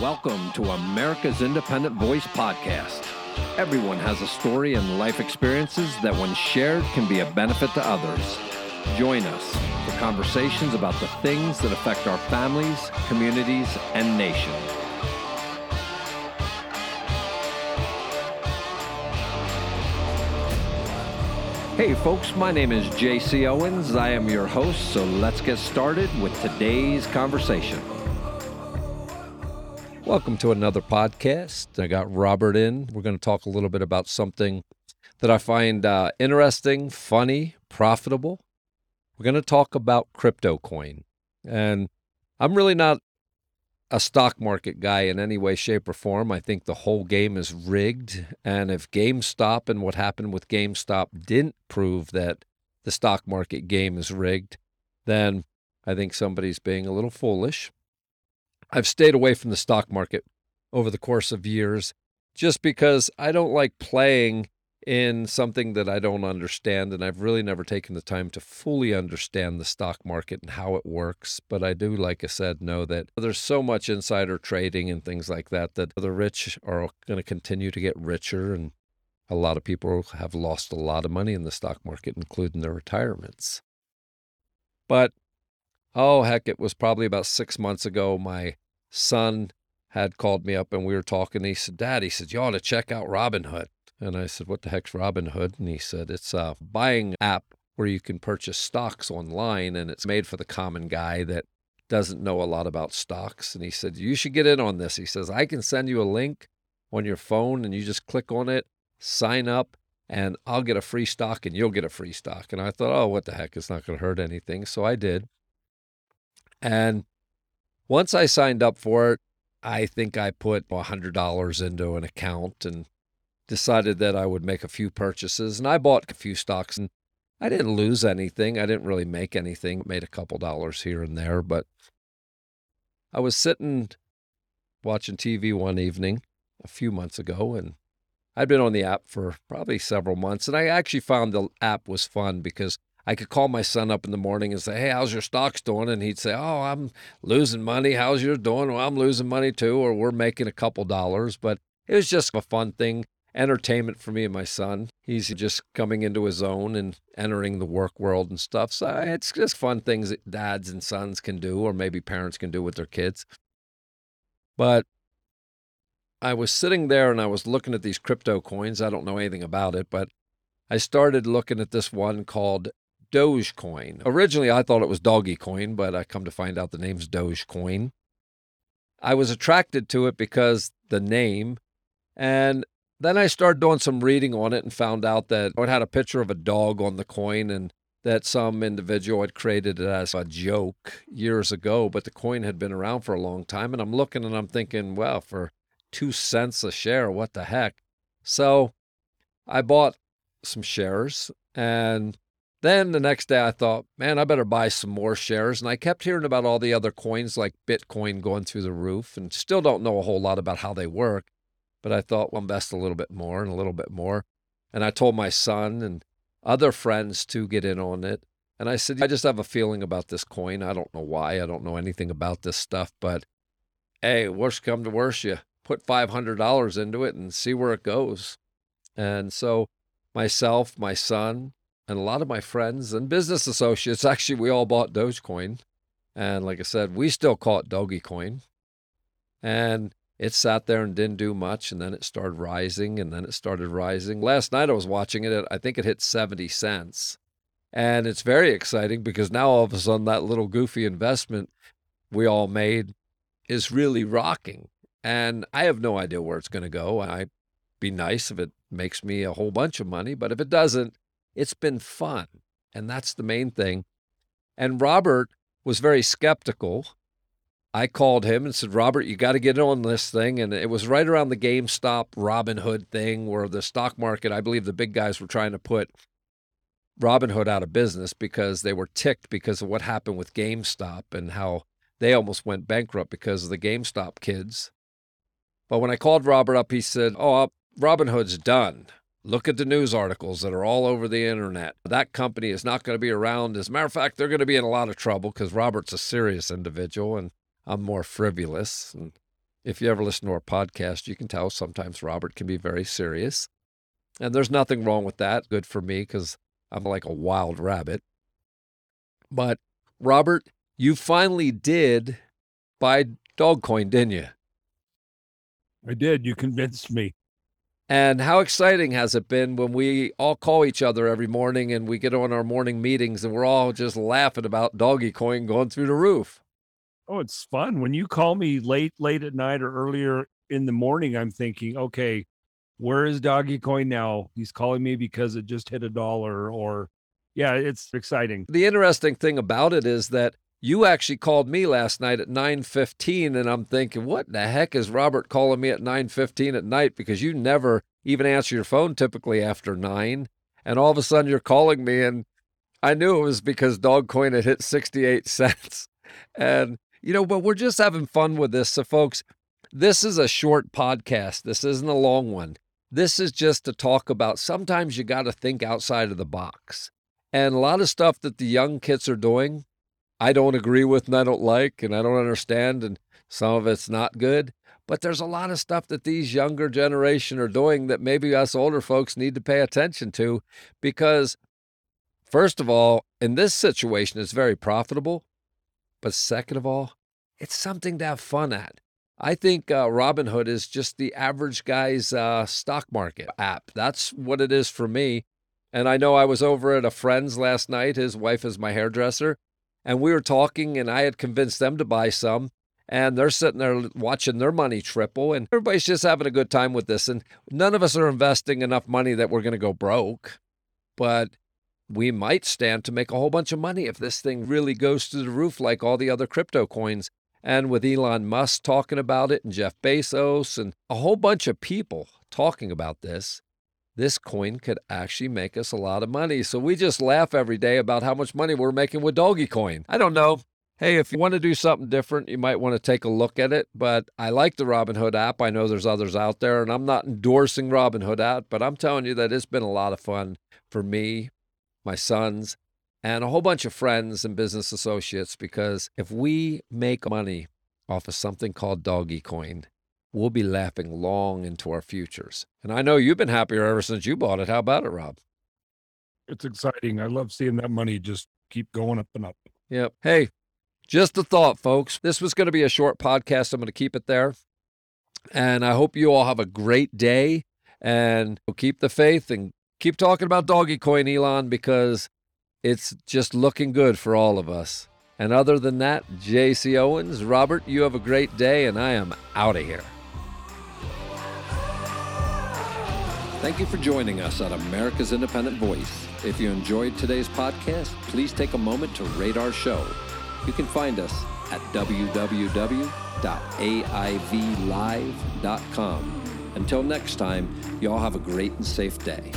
Welcome to America's Independent Voice Podcast. Everyone has a story and life experiences that, when shared, can be a benefit to others. Join us for conversations about the things that affect our families, communities, and nation. Hey folks, my name is J.C. Owens. I am your host, so let's get started with today's conversation. Welcome to another podcast. I got Robert in. We're going to talk a little bit about something that I find interesting, funny, profitable. We're going to talk about crypto coin. And I'm really not a stock market guy in any way, shape, or form. I think the whole game is rigged. And if GameStop and what happened with GameStop didn't prove that the stock market game is rigged, then I think somebody's being a little foolish. I've stayed away from the stock market over the course of years just because I don't like playing in something that I don't understand, and I've really never taken the time to fully understand the stock market and how it works. But I do, like I said, know that there's so much insider trading and things like that that the rich are going to continue to get richer, and a lot of people have lost a lot of money in the stock market, including their retirements. But, oh heck, it was probably about 6 months ago, my son had called me up and we were talking. He said, Dad, he said, you ought to check out Robinhood. And I said, what the heck's Robinhood? And he said, it's a buying app where you can purchase stocks online, and it's made for the common guy that doesn't know a lot about stocks. And he said, you should get in on this. He says, I can send you a link on your phone and you just click on it, sign up, and I'll get a free stock and you'll get a free stock. And I thought, oh, what the heck? It's not going to hurt anything. So I did. And once I signed up for it, I think I put $100 into an account and decided that I would make a few purchases, and I bought a few stocks, and I didn't lose anything. I didn't really make anything. Made a couple dollars here and there, but I was sitting watching TV one evening a few months ago, and I'd been on the app for probably several months, and I actually found the app was fun because I could call my son up in the morning and say, hey, how's your stocks doing? And he'd say, oh, I'm losing money. How's yours doing? Well, I'm losing money too, or we're making a couple dollars, but it was just a fun thing. Entertainment for me and my son. He's just coming into his own and entering the work world and stuff. So it's just fun things that dads and sons can do, or maybe parents can do with their kids. But I was sitting there and I was looking at these crypto coins. I don't know anything about it, but I started looking at this one called Dogecoin. Originally, I thought it was Dogecoin, but I come to find out the name's Dogecoin. I was attracted to it because the name, and then I started doing some reading on it and found out that it had a picture of a dog on the coin, and that some individual had created it as a joke years ago, but the coin had been around for a long time. And I'm looking and I'm thinking, well, for 2 cents a share, what the heck? So I bought some shares, and then the next day I thought, man, I better buy some more shares. And I kept hearing about all the other coins like Bitcoin going through the roof, and still don't know a whole lot about how they work. But I thought, well, invest a little bit more and a little bit more. And I told my son and other friends to get in on it. And I said, I just have a feeling about this coin. I don't know why. I don't know anything about this stuff. But hey, worst come to worst, you put $500 into it and see where it goes. And so myself, my son, and a lot of my friends and business associates, actually, we all bought Dogecoin. And like I said, we still call it Dogecoin. And it sat there and didn't do much, and then it started rising, and then it started rising. Last night I was watching it, I think it hit 70 cents. And it's very exciting because now all of a sudden that little goofy investment we all made is really rocking. And I have no idea where it's going to go. I'd be nice if it makes me a whole bunch of money, but if it doesn't, it's been fun. And that's the main thing. And Robert was very skeptical. I called him and said, Robert, you got to get on this thing. And it was right around the GameStop Robinhood thing where the stock market, I believe the big guys were trying to put Robinhood out of business because they were ticked because of what happened with GameStop and how they almost went bankrupt because of the GameStop kids. But when I called Robert up, he said, oh, Robinhood's done. Look at the news articles that are all over the internet. That company is not going to be around. As a matter of fact, they're going to be in a lot of trouble because Robert's a serious individual and I'm more frivolous, and If you ever listen to our podcast, you can tell sometimes Robert can be very serious. And there's nothing wrong with that. Good for me, because I'm like a wild rabbit. But Robert, you finally did buy Dogecoin, didn't you? I did. You convinced me. And how exciting has it been when we all call each other every morning and we get on our morning meetings and we're all just laughing about Dogecoin going through the roof? Oh, it's fun. When you call me late at night or earlier in the morning, I'm thinking, okay, where is Dogecoin now? He's calling me because it just hit $1 or, yeah, it's exciting. The interesting thing about it is that you actually called me last night at 9:15, and I'm thinking, what the heck is Robert calling me at 9:15 at night? Because you never even answer your phone typically after 9. And all of a sudden you're calling me, and I knew it was because Dogecoin had hit 68 cents. And, you know, but we're just having fun with this. So, folks, this is a short podcast. This isn't a long one. This is just to talk about sometimes you got to think outside of the box. And a lot of stuff that the young kids are doing, I don't agree with and I don't like and I don't understand, and some of it's not good. But there's a lot of stuff that these younger generation are doing that maybe us older folks need to pay attention to, because first of all, in this situation, it's very profitable. But second of all, it's something to have fun at. I think Robinhood is just the average guy's stock market app. That's what it is for me. And I know I was over at a friend's last night. His wife is my hairdresser. And we were talking, and I had convinced them to buy some, and they're sitting there watching their money triple, and everybody's just having a good time with this. And none of us are investing enough money that we're going to go broke, but we might stand to make a whole bunch of money if this thing really goes through the roof like all the other crypto coins. And with Elon Musk talking about it and Jeff Bezos and a whole bunch of people talking about this, this coin could actually make us a lot of money. So we just laugh every day about how much money we're making with Dogecoin. I don't know. Hey, if you want to do something different, you might want to take a look at it. But I like the Robinhood app. I know there's others out there, and I'm not endorsing Robinhood app, but I'm telling you that it's been a lot of fun for me, my sons, and a whole bunch of friends and business associates, because if we make money off of something called Dogecoin, we'll be laughing long into our futures. And I know you've been happier ever since you bought it. How about it, Rob? It's exciting. I love seeing that money just keep going up and up. Yep. Hey, just a thought, folks. This was going to be a short podcast. I'm going to keep it there. And I hope you all have a great day, and keep the faith and keep talking about Dogecoin, Elon, because it's just looking good for all of us. And other than that, J.C. Owens, Robert, you have a great day, and I am out of here. Thank you for joining us on America's Independent Voice. If you enjoyed today's podcast, please take a moment to rate our show. You can find us at www.aivlive.com. Until next time, y'all have a great and safe day.